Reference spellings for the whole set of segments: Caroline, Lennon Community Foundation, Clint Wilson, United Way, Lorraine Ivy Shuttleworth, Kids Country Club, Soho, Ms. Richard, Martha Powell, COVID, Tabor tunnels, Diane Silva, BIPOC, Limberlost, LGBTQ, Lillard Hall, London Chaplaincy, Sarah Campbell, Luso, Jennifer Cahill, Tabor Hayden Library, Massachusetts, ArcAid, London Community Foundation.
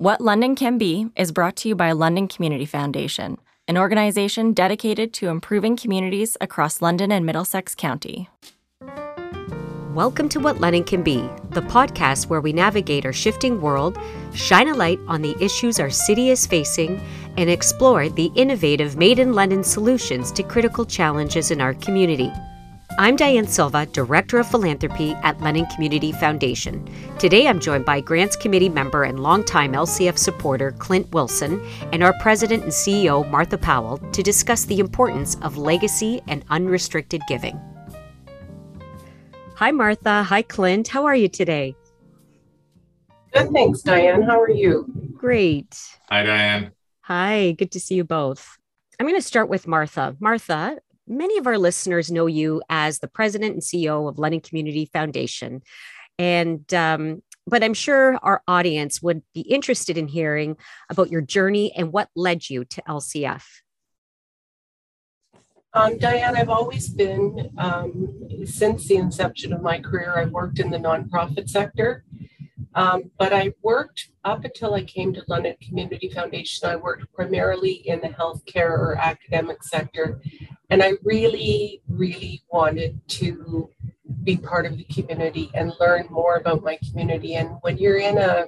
What London Can Be is brought to you by London Community Foundation, an organization dedicated to improving communities across London and Middlesex County. Welcome to What Lennon Can Be, the podcast where we navigate our shifting world, shine a light on the issues our city is facing, and explore the innovative Made in London solutions to critical challenges in our community. I'm Diane Silva, Director of Philanthropy at Lennon Community Foundation. Today I'm joined by Grants Committee member and longtime LCF supporter Clint Wilson and our President and CEO Martha Powell to discuss the importance of legacy and unrestricted giving. Hi, Martha. Hi, Clint. How are you today? Good, thanks, Diane. How are you? Great. Hi, Diane. Hi, good to see you both. I'm going to start with Martha. Martha, many of our listeners know you as the president and CEO of London Community Foundation, and but I'm sure our audience would be interested in hearing about your journey and what led you to LCF. Diane, I've always been, since the inception of my career, I've worked in the nonprofit sector, but I worked up until I came to London Community Foundation. I worked primarily in the healthcare or academic sector, and I really, really wanted to be part of the community and learn more about my community. And when you're in the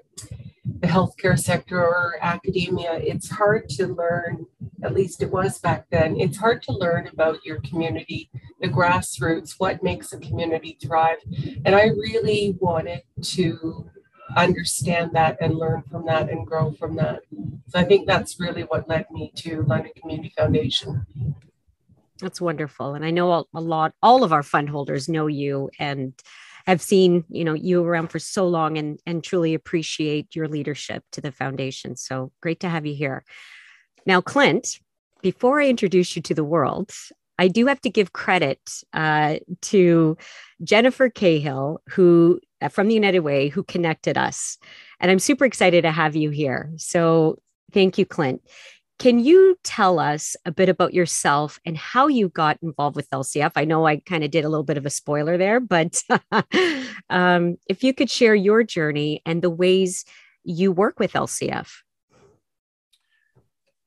healthcare sector or academia, it's hard to learn, at least it was back then, it's hard to learn about your community, the grassroots, what makes a community thrive. And I really wanted to understand that and learn from that and grow from that. So I think that's really what led me to London Community Foundation. That's wonderful. And I know all of our fund holders know you and have seen, you know, you around for so long and truly appreciate your leadership to the foundation. So great to have you here. Now, Clint, before I introduce you to the world, I do have to give credit to Jennifer Cahill, who from the United Way, who connected us. And I'm super excited to have you here. So thank you, Clint. Can you tell us a bit about yourself and how you got involved with LCF? I know I kind of did a little bit of a spoiler there, but if you could share your journey and the ways you work with LCF.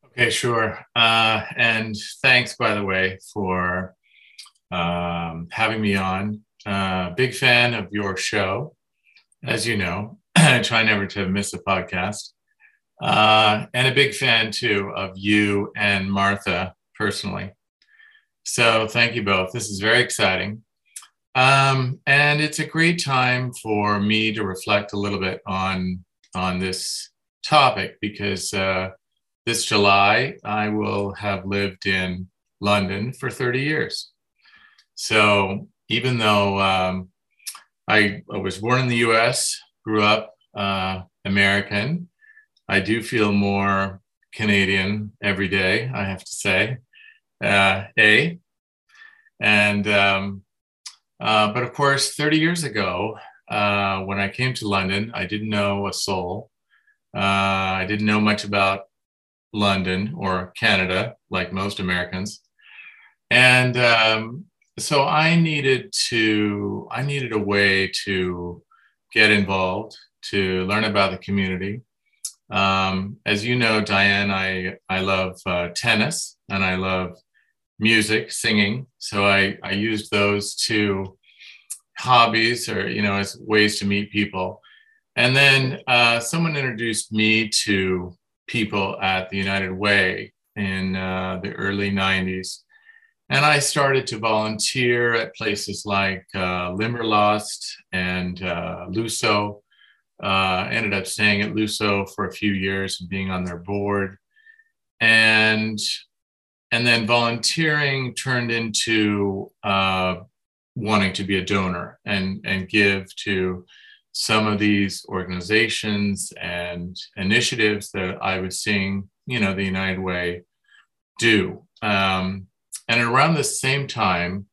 Okay, sure. And thanks, by the way, for having me on. Big fan of your show, as you know. I try never to miss a podcast. And a big fan too of you and Martha personally. So thank you both. This is very exciting. And it's a great time for me to reflect a little bit on this topic because this July, I will have lived in London for 30 years. So even though I was born in the US, grew up American, I do feel more Canadian every day, I have to say, but of course, 30 years ago, when I came to London, I didn't know a soul. I didn't know much about London or Canada, like most Americans. And so I needed a way to get involved, to learn about the community. As you know, Diane, I love tennis and I love music, singing. So I used those two hobbies or, you know, as ways to meet people. And then someone introduced me to people at the United Way in the early 90s. And I started to volunteer at places like Limberlost and Luso. Ended up staying at Luso for a few years and being on their board. And then volunteering turned into wanting to be a donor and give to some of these organizations and initiatives that I was seeing, you know, the United Way do. And around the same time,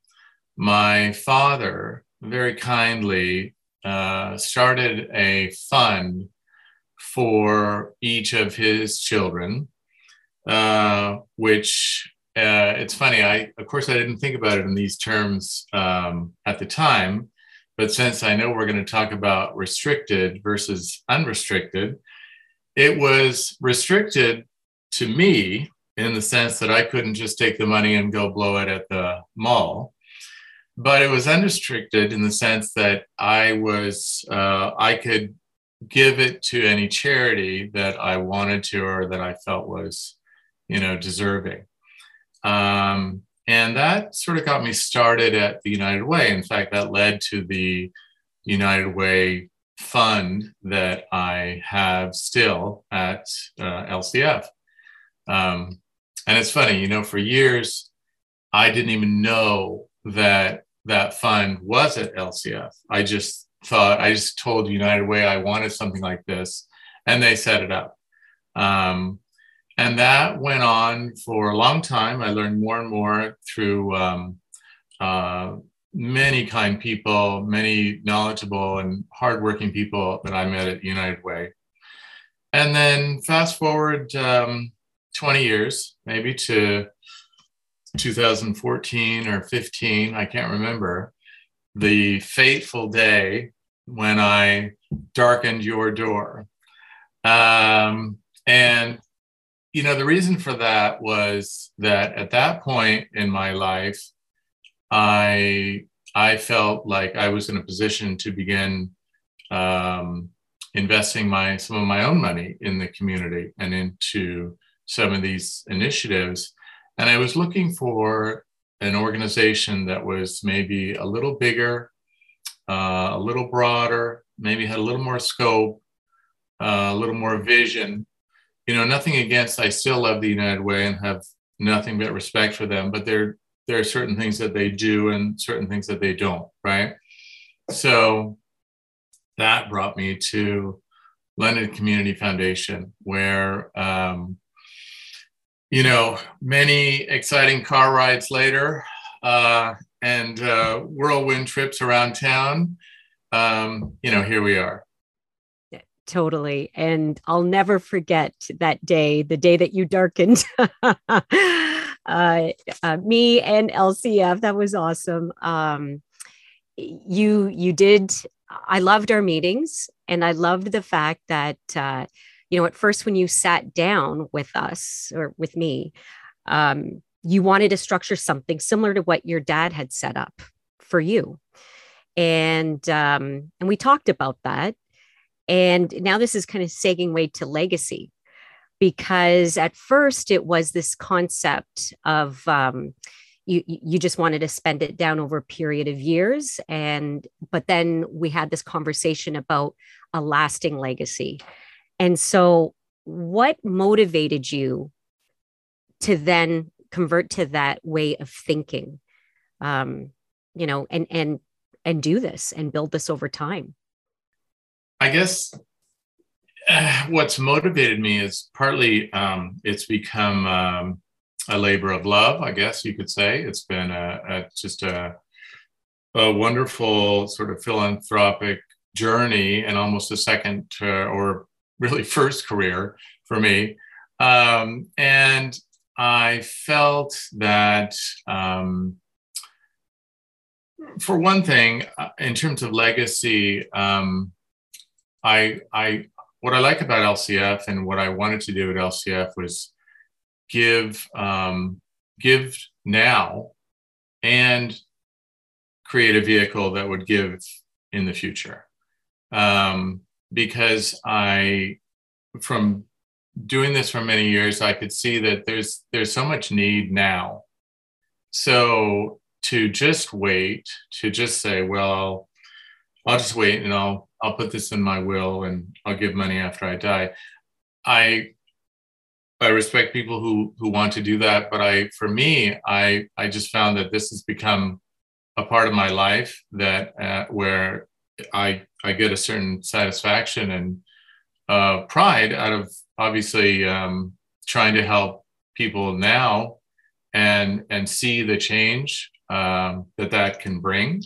my father very kindly started a fund for each of his children, which it's funny. Of course, I didn't think about it in these terms at the time, but since I know we're going to talk about restricted versus unrestricted, it was restricted to me in the sense that I couldn't just take the money and go blow it at the mall. But it was unrestricted in the sense that I was, I could give it to any charity that I wanted to, or that I felt was, you know, deserving. And that sort of got me started at the United Way. In fact, that led to the United Way fund that I have still at LCF. And it's funny, you know, for years, I didn't even know that that fund was at LCF. I just thought, I just told United Way I wanted something like this, and they set it up. And that went on for a long time. I learned more and more through many kind people, many knowledgeable and hardworking people that I met at United Way. And then fast forward 20 years, maybe to 2014 or 15, I can't remember, the fateful day when I darkened your door. And, you know, the reason for that was that at that point in my life, I felt like I was in a position to begin investing some of my own money in the community and into some of these initiatives. And I was looking for an organization that was maybe a little bigger, a little broader, maybe had a little more scope, a little more vision. You know, nothing against, I still love the United Way and have nothing but respect for them, but there are certain things that they do and certain things that they don't, right? So that brought me to London Community Foundation, where, you know, many exciting car rides later and whirlwind trips around town, you know, here we are. Totally. And I'll never forget that day, the day that you darkened me and LCF. That was awesome. You did. I loved our meetings, and I loved the fact that, you know, at first when you sat down with us or with me, you wanted to structure something similar to what your dad had set up for you. And we talked about that. And now this is kind of segueing way to legacy, because at first it was this concept of you just wanted to spend it down over a period of years. But then we had this conversation about a lasting legacy. And so what motivated you to then convert to that way of thinking, you know, and do this and build this over time? I guess what's motivated me is partly it's become a labor of love, I guess you could say. It's been just a wonderful sort of philanthropic journey, and almost a second or really first career for me. And I felt that for one thing, in terms of legacy, what I like about LCF and what I wanted to do at LCF was give now and create a vehicle that would give in the future. Because from doing this for many years, I could see that there's so much need now. So to just wait, to just say, well, I'll just wait and I'll put this in my will and I'll give money after I die. I respect people who want to do that, but for me, I just found that this has become a part of my life that where I get a certain satisfaction and pride out of obviously trying to help people now and see the change that can bring.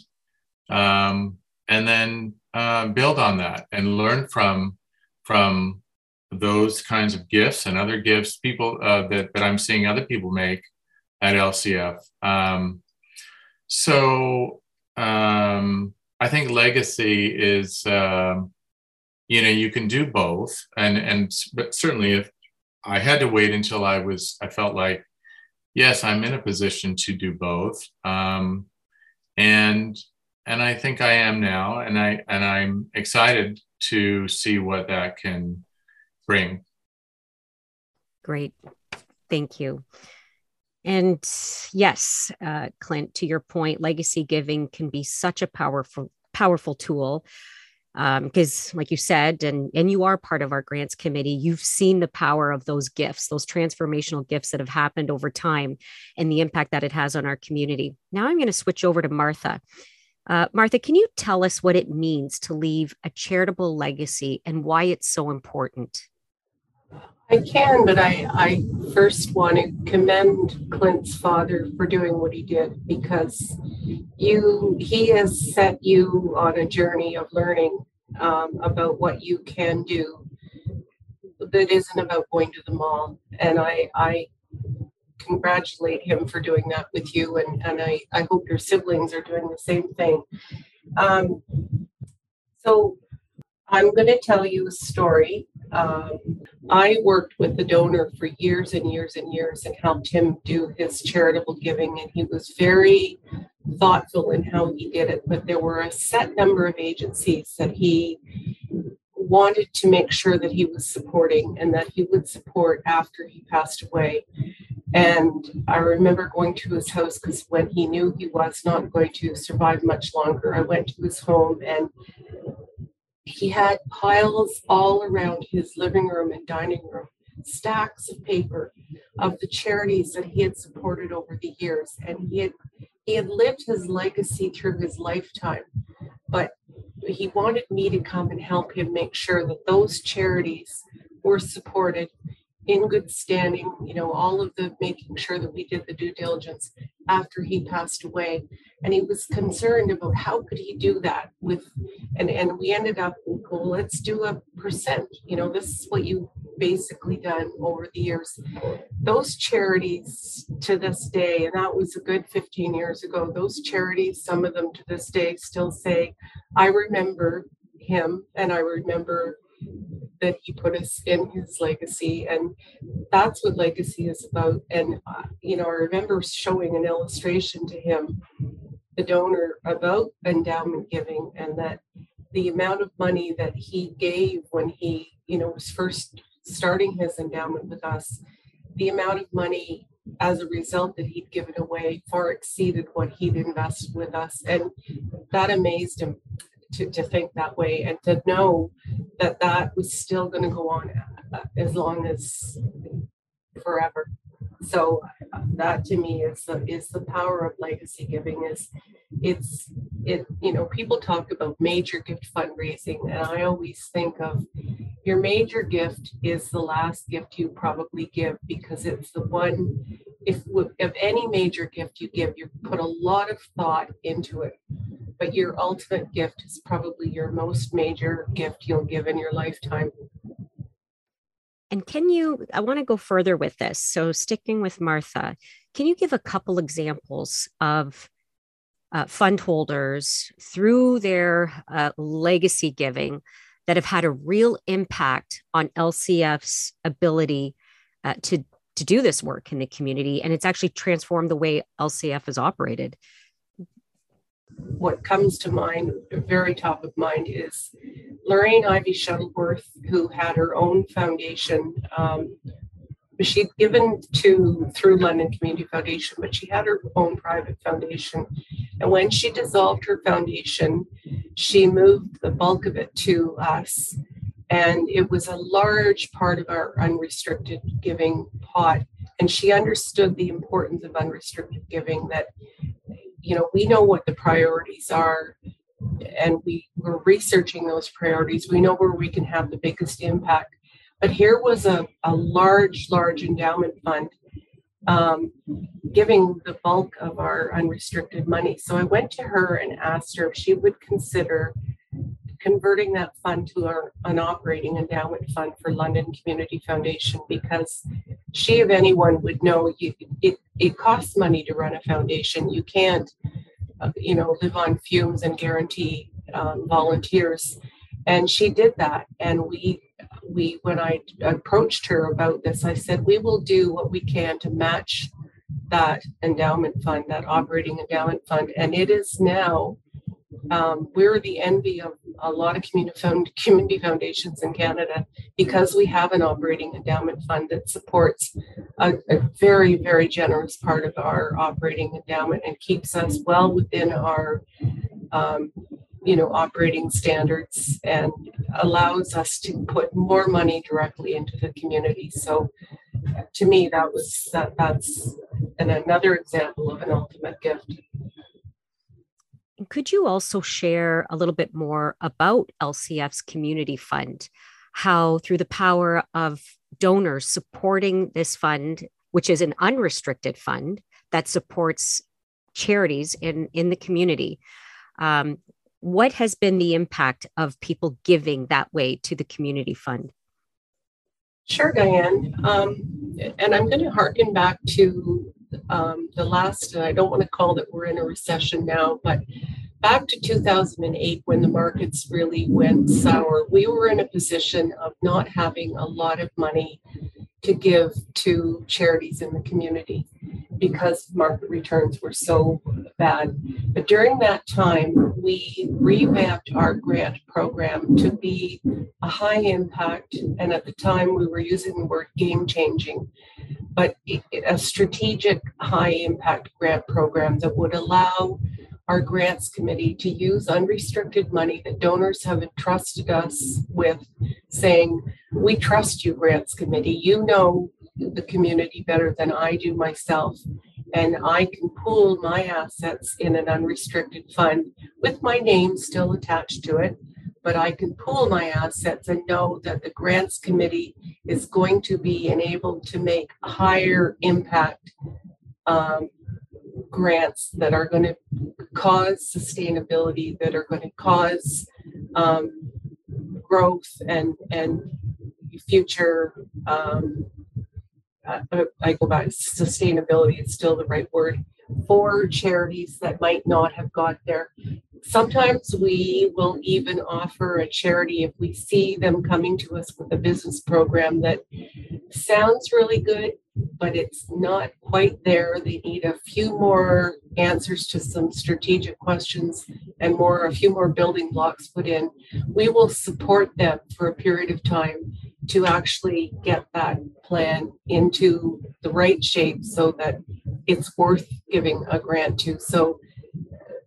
And then build on that and learn from those kinds of gifts and other gifts people that I'm seeing other people make at LCF. I think legacy is you know, you can do both. And but certainly if I had to wait until I felt like, yes, I'm in a position to do both. And I think I am now, and I'm excited to see what that can bring. Great. Thank you. And yes, Clint, to your point, legacy giving can be such a powerful tool, because like you said, and you are part of our grants committee, you've seen the power of those gifts, those transformational gifts that have happened over time and the impact that it has on our community. Now I'm going to switch over to Martha. Martha, can you tell us what it means to leave a charitable legacy and why it's so important? I can, but I first want to commend Clint's father for doing what he did, because he has set you on a journey of learning about what you can do that isn't about going to the mall. And I congratulate him for doing that with you. And I hope your siblings are doing the same thing. So I'm going to tell you a story. I worked with the donor for years and years and years and helped him do his charitable giving, and he was very thoughtful in how he did it, but there were a set number of agencies that he wanted to make sure that he was supporting and that he would support after he passed away. And I remember going to his house, because when he knew he was not going to survive much longer, I went to his home, and he had piles all around his living room and dining room, stacks of paper of the charities that he had supported over the years. And he had lived his legacy through his lifetime, but he wanted me to come and help him make sure that those charities were supported in good standing, you know, all of the making sure that we did the due diligence after he passed away. And he was concerned about how could he do that with, and we ended up, well, let's do a percent, you know, this is what you basically done over the years. Those charities to this day, and that was a good 15 years ago, those charities, some of them to this day still say, I remember him and I remember that he put us in his legacy. And that's what legacy is about. And, you know, I remember showing an illustration to him, the donor, about endowment giving, and that the amount of money that he gave when he, you know, was first starting his endowment with us, the amount of money as a result that he'd given away far exceeded what he'd invested with us. And that amazed him. To think that way and to know that that was still going to go on as long as forever. So that to me is the power of legacy giving. It's you know, people talk about major gift fundraising, and I always think of your major gift is the last gift you probably give, because it's the one, if any major gift you give, you put a lot of thought into it. But your ultimate gift is probably your most major gift you'll give in your lifetime. And I want to go further with this. So sticking with Martha, can you give a couple examples of fund holders through their legacy giving that have had a real impact on LCF's ability to do this work in the community? And it's actually transformed the way LCF is operated. What comes to mind, very top of mind, is Lorraine Ivy Shuttleworth, who had her own foundation. She'd given to through London Community Foundation, but she had her own private foundation. And when she dissolved her foundation, she moved the bulk of it to us. And it was a large part of our unrestricted giving pot. And she understood the importance of unrestricted giving, that you know, we know what the priorities are, and we're researching those priorities. We know where we can have the biggest impact. But here was a large endowment fund giving the bulk of our unrestricted money. So I went to her and asked her if she would consider converting that fund to an operating endowment fund for London Community Foundation, because she, if anyone, would know it costs money to run a foundation. You can't, you know, live on fumes and guarantee volunteers. And she did that. And we when I approached her about this, I said, we will do what we can to match that endowment fund, that operating endowment fund. And it is now, we're the envy of a lot of community foundations in Canada, because we have an operating endowment fund that supports a very, very generous part of our operating endowment and keeps us well within our, operating standards, and allows us to put more money directly into the community. So to me, that's another example of an ultimate gift. Could you also share a little bit more about LCF's community fund, how through the power of donors supporting this fund, which is an unrestricted fund that supports charities in the community, what has been the impact of people giving that way to the community fund? Sure, Diane. And I'm going to harken back to the last, and I don't want to call that we're in a recession now, but back to 2008, when the markets really went sour, we were in a position of not having a lot of money to give to charities in the community because market returns were so bad. But during that time, we revamped our grant program to be a high impact, and at the time we were using the word game changing, but a strategic high impact grant program that would allow our grants committee to use unrestricted money that donors have entrusted us with, saying, we trust you, grants committee, you know the community better than I do myself, and I can pool my assets in an unrestricted fund with my name still attached to it, but I can pool my assets and know that the grants committee is going to be enabled to make higher impact grants that are going to cause sustainability, that are going to cause growth and future, I go back, sustainability is still the right word, for charities that might not have got there. Sometimes we will even offer a charity, if we see them coming to us with a business program that sounds really good, but it's not quite there, they need a few more answers to some strategic questions and a few more building blocks put in, we will support them for a period of time to actually get that plan into the right shape so that it's worth giving a grant to. So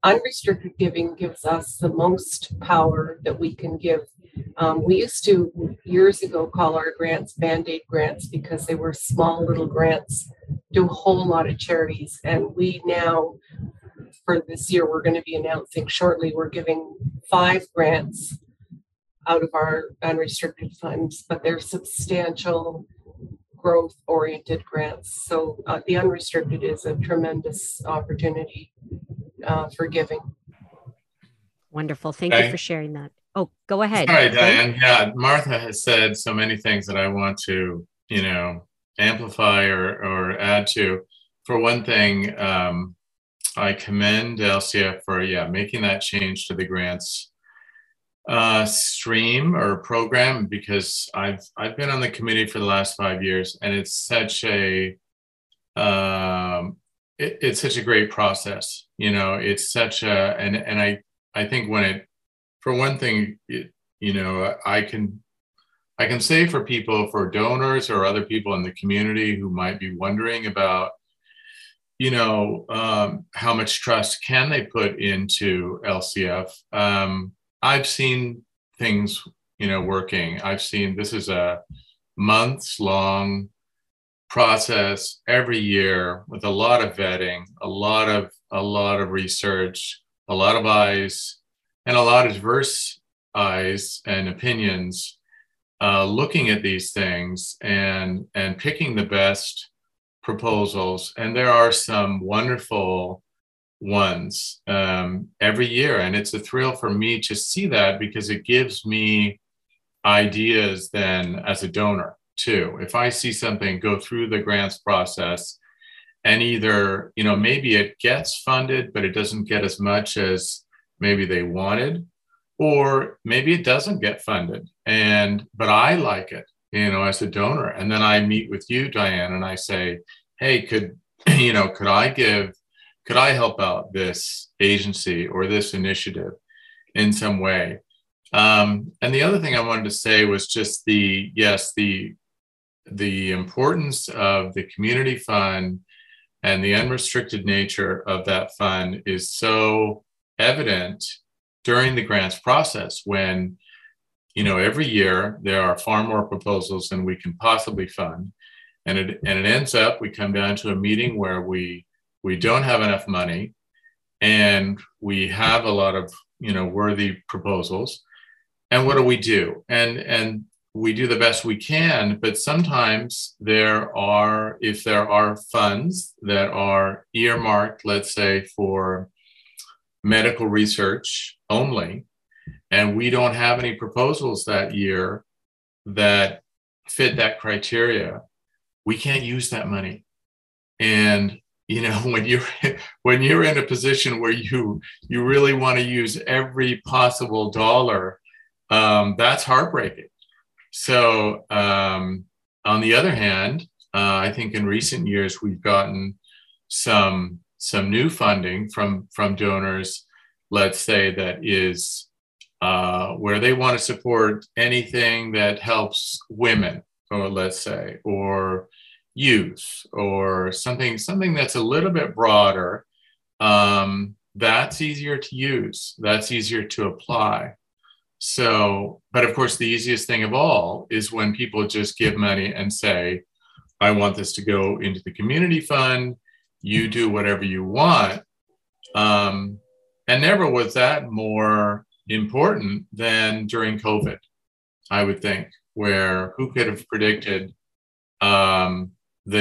unrestricted giving gives us the most power that we can give. We used to, years ago, call our grants Band-Aid grants because they were small little grants to a whole lot of charities. And we now, for this year, we're going to be announcing shortly, we're giving 5 grants out of our unrestricted funds, but they're substantial growth-oriented grants. So the unrestricted is a tremendous opportunity for giving. Wonderful. Thank you for sharing that. Oh, go ahead. Sorry, Diane. Yeah, Martha has said so many things that I want to, amplify or add to. For one thing, I commend LCF for, making that change to the grants stream or program, because I've been on the committee for the last 5 years, and it's such a it's such a great process. It's such a and I think when it, for one thing, I can say for people, for donors or other people in the community who might be wondering about, how much trust can they put into LCF? I've seen things, working. I've seen, this is a months long process every year with a lot of vetting, a lot of research, a lot of eyes, and a lot of diverse eyes and opinions looking at these things and picking the best proposals. And there are some wonderful ones every year. And it's a thrill for me to see that, because it gives me ideas then as a donor too. If I see something go through the grants process and either, maybe it gets funded, but it doesn't get as much as maybe they wanted, or maybe it doesn't get funded. But I like it, you know, as a donor. And then I meet with you, Diane, and I say, hey, could I help out this agency or this initiative in some way? And the other thing I wanted to say was just the importance of the community fund and the unrestricted nature of that fund is so evident during the grants process when, you know, every year there are far more proposals than we can possibly fund. And it ends up, we come down to a meeting where we don't have enough money and we have a lot of, you know, worthy proposals. And what do we do? And we do the best we can, but sometimes if there are funds that are earmarked, let's say, for medical research only, and we don't have any proposals that year that fit that criteria, we can't use that money. And you know, when you're in a position where you really want to use every possible dollar, that's heartbreaking. So on the other hand, I think in recent years we've gotten some new funding from donors, let's say, that is where they want to support anything that helps women, or let's say, or youth, or something that's a little bit broader. That's easier to use. That's easier to apply. So, but of course, the easiest thing of all is when people just give money and say, I want this to go into the community fund, you do whatever you want. And never was that more important than during COVID, I would think, where who could have predicted the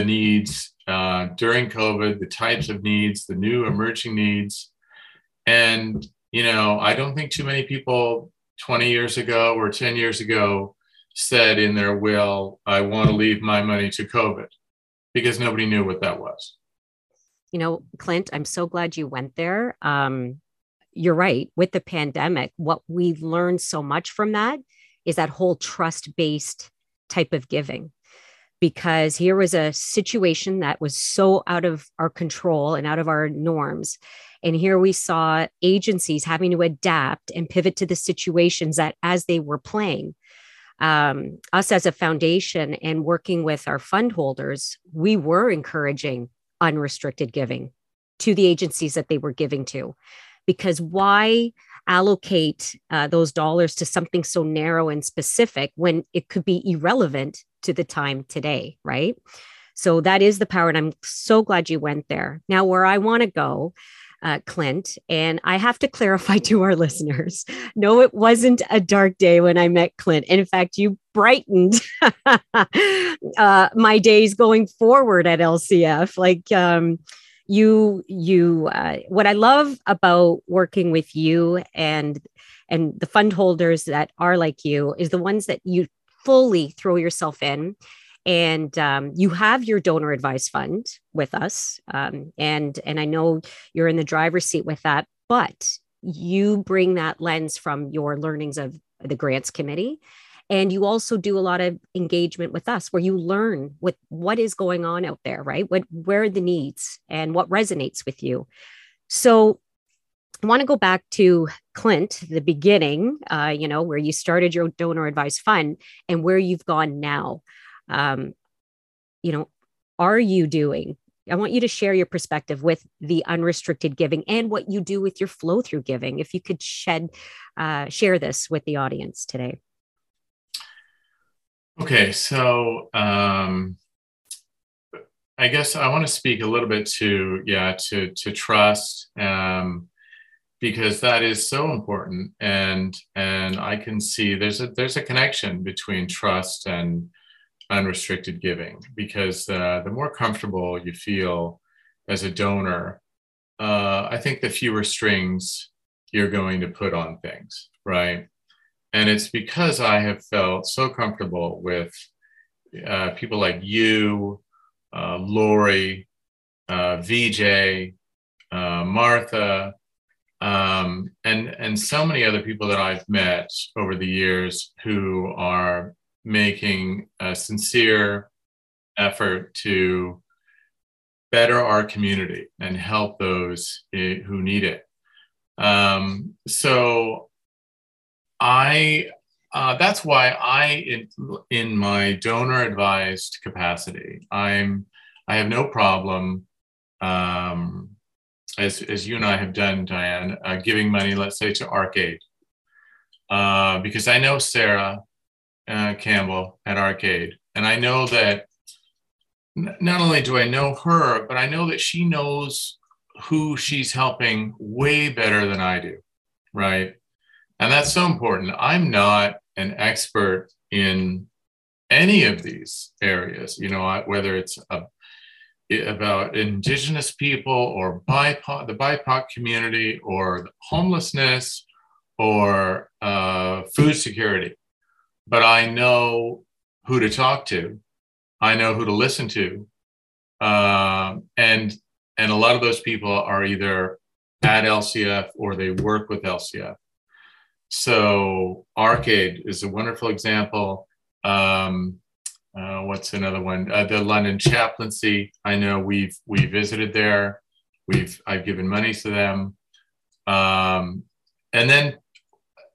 needs during COVID, the types of needs, the new emerging needs. And, you know, I don't think too many people 20 years ago or 10 years ago said in their will, I want to leave my money to COVID, because nobody knew what that was. You know, Clint, I'm so glad you went there. You're right. With the pandemic, what we learned so much from that is that whole trust-based type of giving, because here was a situation that was so out of our control and out of our norms. And here we saw agencies having to adapt and pivot to the situations that as they were playing. Us as a foundation and working with our fund holders, we were encouraging unrestricted giving to the agencies that they were giving to, because why allocate those dollars to something so narrow and specific when it could be irrelevant to the time today, right? So that is the power. And I'm so glad you went there. Now, where I want to go, Clint, and I have to clarify to our listeners, no, it wasn't a dark day when I met Clint. In fact, you brightened my days going forward at LCF. Like what I love about working with you and the fund holders that are like you is the ones that you fully throw yourself in. And you have your donor advice fund with us. And I know you're in the driver's seat with that, but you bring that lens from your learnings of the grants committee. And you also do a lot of engagement with us where you learn what is going on out there, right? Where are the needs and what resonates with you? So I want to go back to Clint, the beginning, you know, where you started your donor advice fund and where you've gone now. You know, are you doing, I want you to share your perspective with the unrestricted giving and what you do with your flow through giving, if you could share this with the audience today. Okay. So, I guess I want to speak a little bit to trust, because that is so important. And I can see there's a connection between trust and unrestricted giving, because the more comfortable you feel as a donor, I think the fewer strings you're going to put on things, right? And it's because I have felt so comfortable with people like you, Lori, Vijay, Martha, And so many other people that I've met over the years who are making a sincere effort to better our community and help those who need it. That's why in my donor advised capacity, I have no problem, as you and I have done, Diane, giving money, let's say, to ArcAid, because I know Sarah Campbell at ArcAid, and I know that not only do I know her, but I know that she knows who she's helping way better than I do, right? And that's so important. I'm not an expert in any of these areas, you know, whether it's about Indigenous people or BIPOC, the BIPOC community, or homelessness, or food security. But I know who to talk to. I know who to listen to. And a lot of those people are either at LCF or they work with LCF. So ArcAid is a wonderful example. What's another one? The London Chaplaincy. I know we visited there. I've given money to them. And then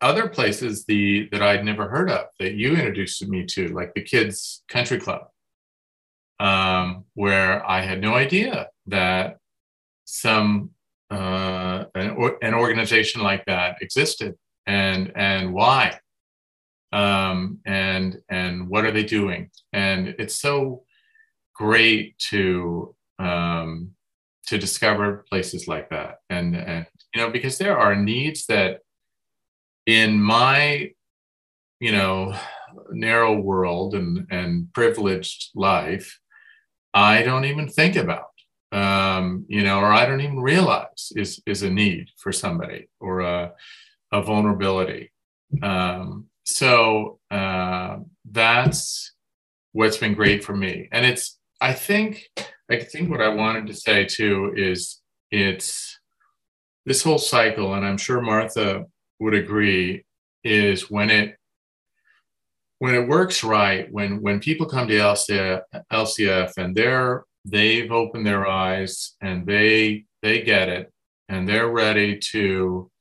other places that I'd never heard of that you introduced me to, like the Kids Country Club, where I had no idea that an organization like that existed. And why, and what are they doing? And it's so great to discover places like that. And you know, because there are needs that in my, you know, narrow world and privileged life, I don't even think about, you know, or I don't even realize is a need for somebody, or a vulnerability. That's what's been great for me. And it's, I think what I wanted to say too is it's this whole cycle, and I'm sure Martha would agree, is when it works right, when people come to LCF and they've opened their eyes and they get it and they're ready to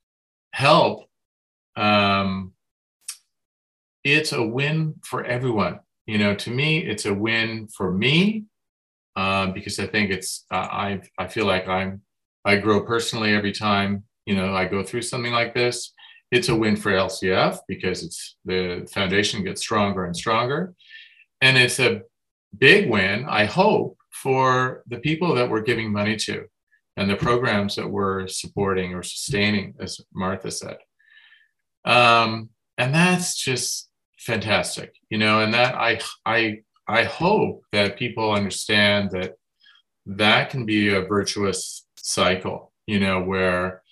help, it's a win for everyone. You know, to me, it's a win for me, because I think it's, I feel like I grow personally every time, you know, I go through something like this. It's a win for LCF because the foundation gets stronger and stronger. And it's a big win, I hope, for the people that we're giving money to and the programs that we're supporting or sustaining, as Martha said. And that's just fantastic, you know, and that I hope that people understand that can be a virtuous cycle, you know, where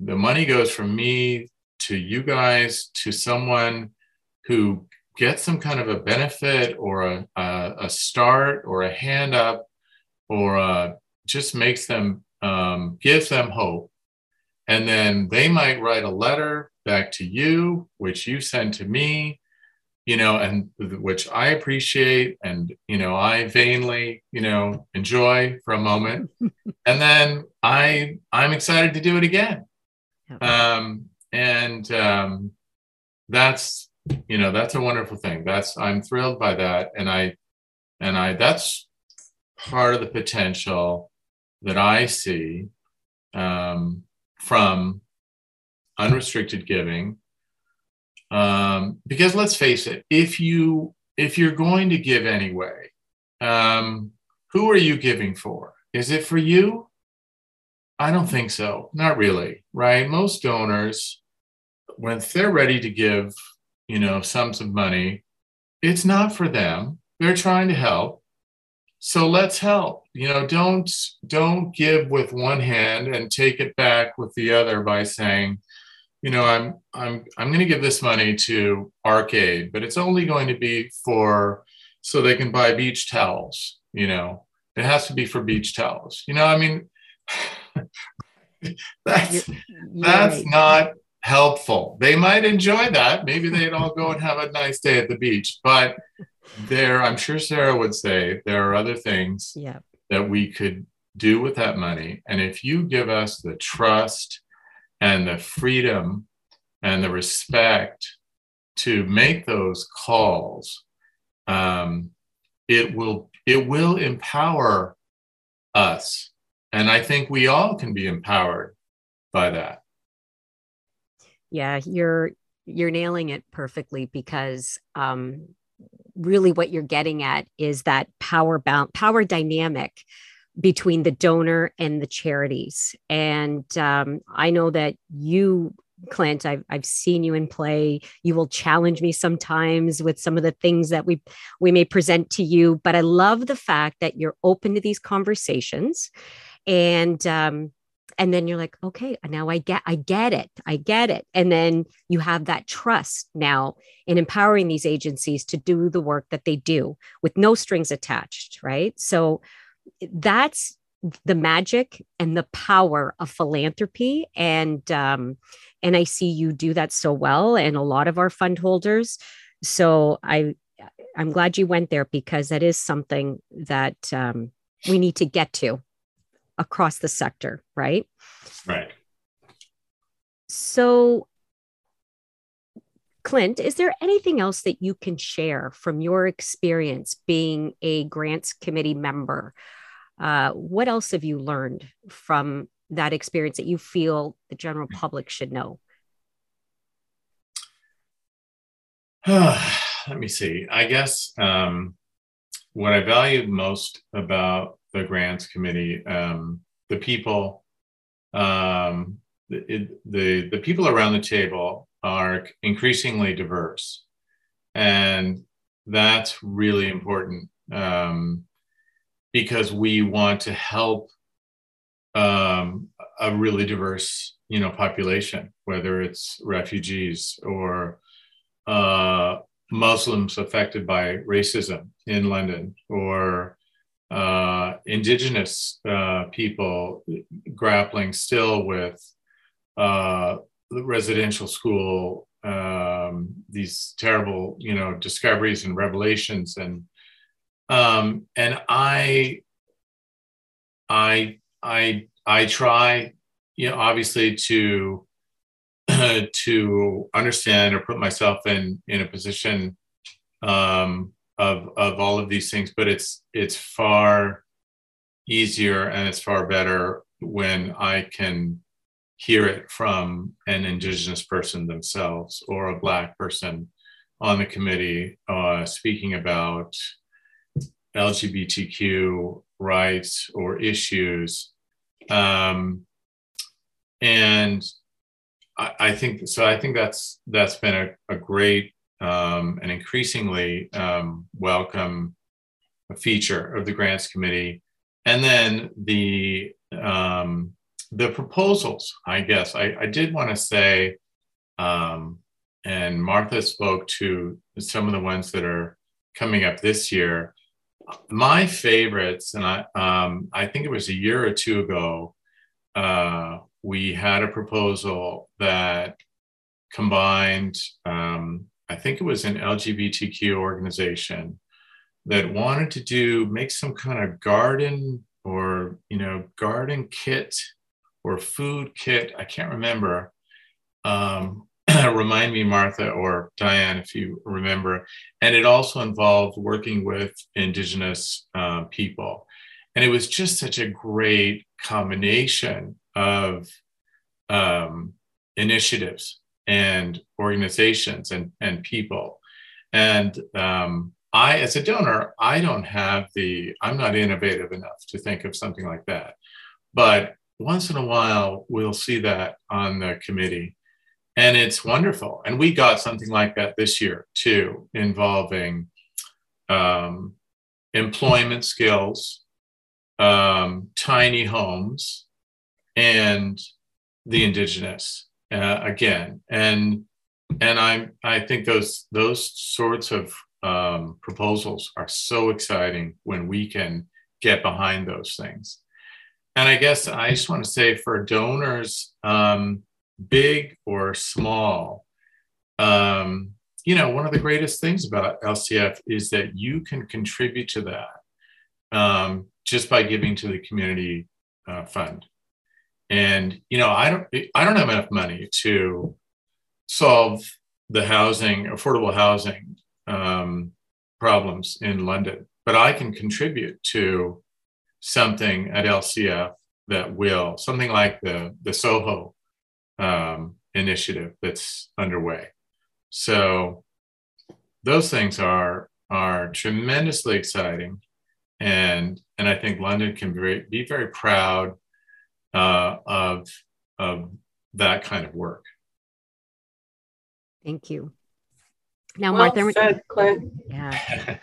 the money goes from me to you guys, to someone who gets some kind of a benefit or a start or a hand up, or just makes them, gives them hope. And then they might write a letter back to you, which you send to me, you know, and which I appreciate. And, you know, I vainly, you know, enjoy for a moment. And then I'm excited to do it again. That's, you know, that's a wonderful thing. I'm thrilled by that. And that's part of the potential that I see, from unrestricted giving, because let's face it, if you're going to give anyway, who are you giving for? Is it for you? I don't think so. Not really, right? Most donors, when they're ready to give, you know, sums of money, it's not for them. They're trying to help. So let's help, you know, don't give with one hand and take it back with the other by saying, you know, I'm going to give this money to ArcAid, but it's only going to be so they can buy beach towels. You know, it has to be for beach towels. You know, I mean, That's not helpful. They might enjoy that. Maybe they'd all go and have a nice day at the beach, but there, I'm sure Sarah would say, there are other things that we could do with that money. And if you give us the trust and the freedom and the respect to make those calls, it will empower us. And I think we all can be empowered by that. Yeah, you're nailing it perfectly, because really what you're getting at is that power dynamic between the donor and the charities. And I know that you, Clint, I've seen you in play. You will challenge me sometimes with some of the things that we may present to you, but I love the fact that you're open to these conversations, and then you're like, okay, now I get it. And then you have that trust now in empowering these agencies to do the work that they do with no strings attached, right? So that's the magic and the power of philanthropy. And I see you do that so well, and a lot of our fund holders. So I'm glad you went there, because that is something that we need to get to across the sector, right? Right. So Clint, is there anything else that you can share from your experience being a grants committee member? What else have you learned from that experience that you feel the general public should know? Let me see. I guess what I valued most about the grants committee, the people, the people around the table are increasingly diverse, and that's really important. Because we want to help a really diverse, population, whether it's refugees or Muslims affected by racism in London, or Indigenous people grappling still with the residential school, these terrible, discoveries and revelations, and I try, obviously to understand or put myself in a position of all of these things, but it's far easier and it's far better when I can hear it from an Indigenous person themselves, or a Black person on the committee speaking about LGBTQ rights or issues. I think that's been a great and increasingly welcome feature of the grants committee. And then the proposals, I guess. I did want to say, and Martha spoke to some of the ones that are coming up this year. My favorites, and I think it was a year or two ago, we had a proposal that combined, I think it was an LGBTQ organization that wanted to make some kind of garden or, garden kit or food kit. I can't remember. Remind me, Martha or Diane, if you remember. And it also involved working with Indigenous people. And it was just such a great combination of initiatives and organizations and people. And I, as a donor, I'm not innovative enough to think of something like that. But once in a while, we'll see that on the committee. And it's wonderful. And we got something like that this year, too, involving employment skills, tiny homes, and the Indigenous, again. And I think those sorts of proposals are so exciting when we can get behind those things. And I guess I just want to say for donors, big or small, you know, one of the greatest things about LCF is that you can contribute to that just by giving to the community fund. And, you know, I don't have enough money to solve the housing, affordable housing problems in London, but I can contribute to something at LCF that will, something like the Soho initiative that's underway. So those things are tremendously exciting. And I think London can be very proud of that kind of work. Thank you. Now, well Martha, said, Clint. Yeah,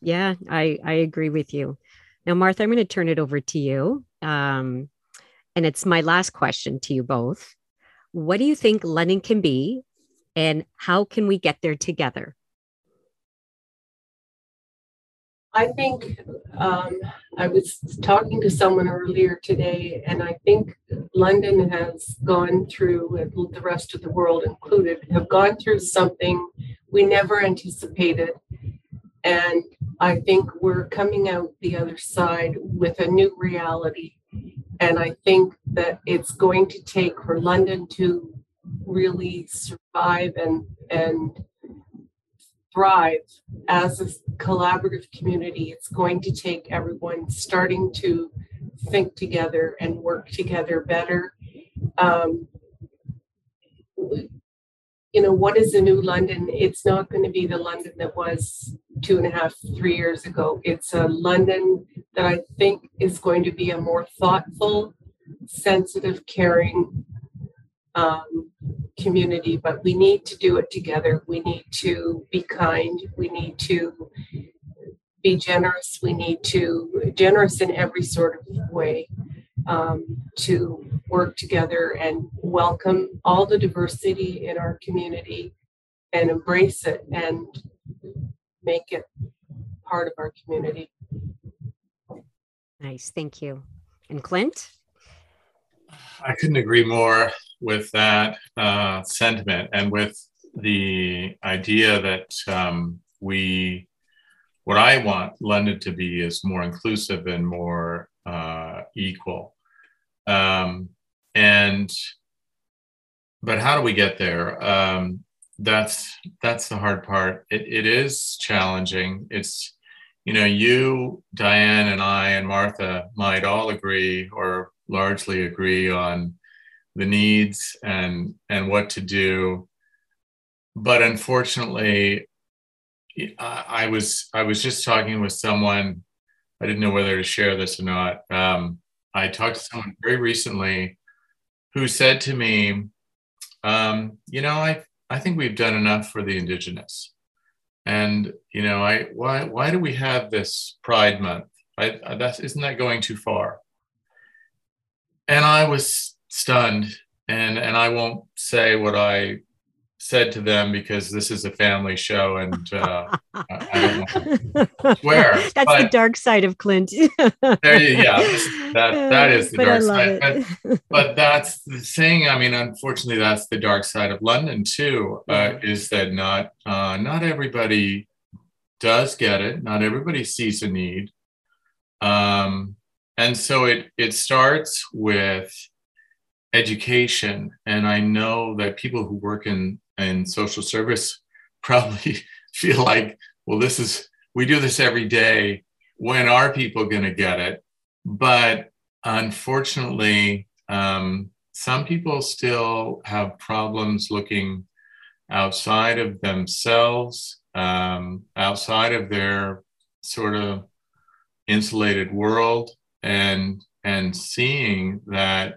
yeah, I agree with you. Now, Martha, I'm going to turn it over to you. And it's my last question to you both. What do you think London can be, and how can we get there together? I think I was talking to someone earlier today, and I think London has gone through, the rest of the world included, have gone through something we never anticipated. And I think we're coming out the other side with a new reality. And I think that it's going to take for London to really survive and thrive as a collaborative community. It's going to take everyone starting to think together and work together better. You know, what is the new London? It's not going to be the London that was 2.5, 3 years ago. It's a London that I think is going to be a more thoughtful, sensitive, caring community, but we need to do it together. We need to be kind. We need to be generous. We need to generous in every sort of way to work together and welcome all the diversity in our community and embrace it and make it part of our community. Nice. Thank you. And Clint? I couldn't agree more with that sentiment and with the idea that what I want London to be is more inclusive and more equal. But how do we get there? That's the hard part. It is challenging. It's, you know, you, Diane, and I, and Martha might all agree or largely agree on the needs and what to do. But unfortunately, I was just talking with someone. I didn't know whether to share this or not. I talked to someone very recently who said to me, you know, I think we've done enough for the Indigenous. And, you know, why do we have this Pride Month? Isn't that going too far? And I was stunned, and I won't say what I said to them because this is a family show, and I don't want to swear. That's the dark side of Clint. There you go. That is the dark side. But that's the thing. I mean, unfortunately, that's the dark side of London too. Is that not everybody does get it. Not everybody sees a need, and so it starts with education. And I know that people who work in social service probably feel like, well, we do this every day. When are people going to get it? But unfortunately, some people still have problems looking outside of themselves, outside of their sort of insulated world, and seeing that,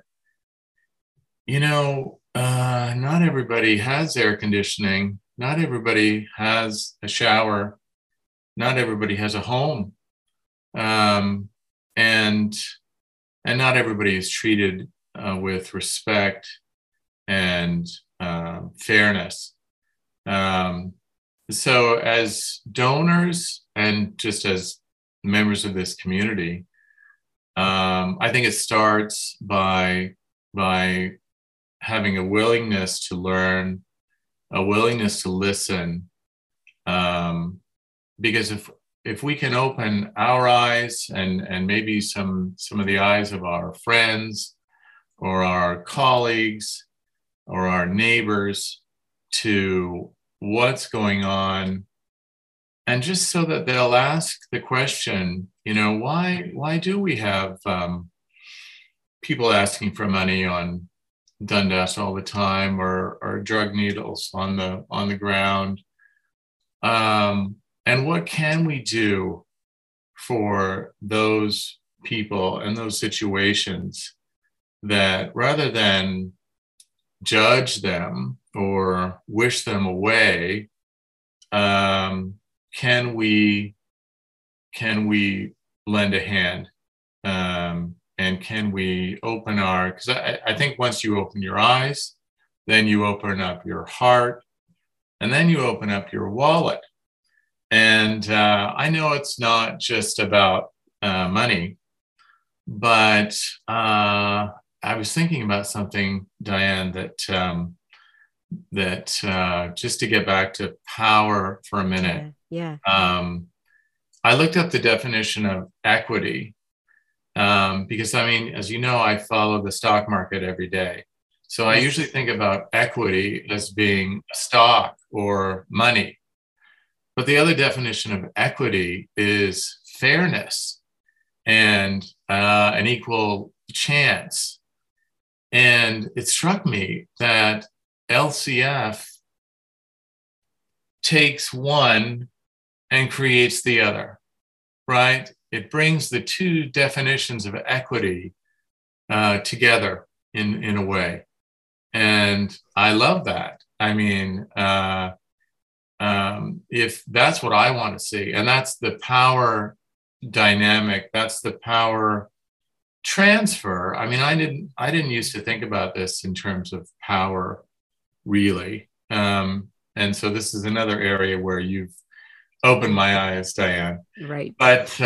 you know, not everybody has air conditioning. Not everybody has a shower. Not everybody has a home. And not everybody is treated with respect and fairness. So as donors and just as members of this community, I think it starts by having a willingness to learn, a willingness to listen, because if we can open our eyes and maybe some of the eyes of our friends or our colleagues or our neighbors to what's going on, and just so that they'll ask the question, why do we have people asking for money on Dundas all the time, or drug needles on the ground? And what can we do for those people and those situations, that rather than judge them or wish them away, can we lend a hand, and can we open our, because I think once you open your eyes, then you open up your heart, and then you open up your wallet. And I know it's not just about money, but I was thinking about something, Diane, that just to get back to power for a minute. Yeah. I looked up the definition of equity, because, I mean, as you know, I follow the stock market every day. So I usually think about equity as being a stock or money. But the other definition of equity is fairness and an equal chance. And it struck me that LCF takes one and creates the other, right? It brings the two definitions of equity together in a way. And I love that. I mean, if that's what I want to see, and that's the power dynamic, that's the power transfer. I mean, I didn't used to think about this in terms of power, really. And so this is another area where you've opened my eyes, Diane. Right. But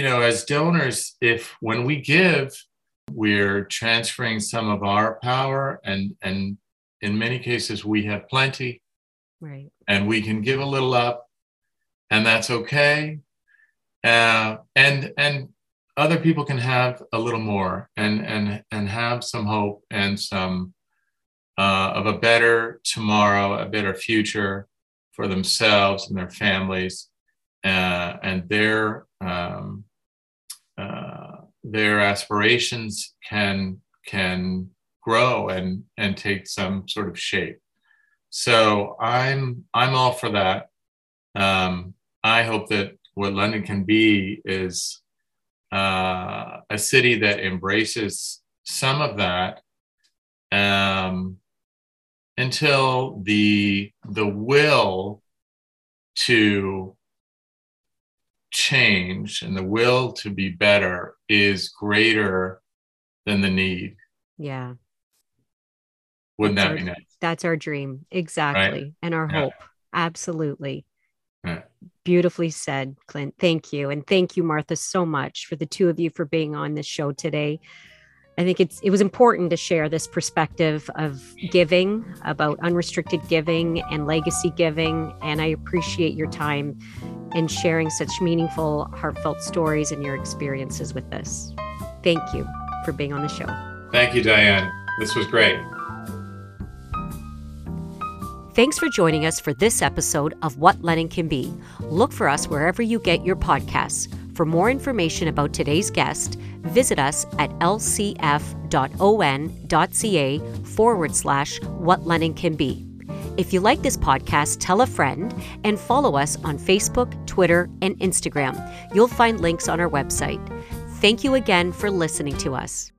as donors, when we give, we're transferring some of our power, and in many cases, we have plenty, right? And we can give a little up, and that's okay. And other people can have a little more, and have some hope and some of a better tomorrow, a better future for themselves and their families, and their aspirations can grow and take some sort of shape. So I'm all for that. I hope that what London can be is a city that embraces some of that, until the will to change and the will to be better is greater than the need. Yeah. Wouldn't that be nice? That's our dream. Exactly. Right? And our hope. Absolutely. Yeah. Beautifully said, Clint. Thank you. And thank you, Martha, so much for the two of you for being on this show today. I think it was important to share this perspective of giving, about unrestricted giving and legacy giving. And I appreciate your time in sharing such meaningful, heartfelt stories and your experiences with us. Thank you for being on the show. Thank you, Diane. This was great. Thanks for joining us for this episode of What Lennon Can Be. Look for us wherever you get your podcasts. For more information about today's guest, visit us at lcf.on.ca/What Lennon Can Be. If you like this podcast, tell a friend and follow us on Facebook, Twitter, and Instagram. You'll find links on our website. Thank you again for listening to us.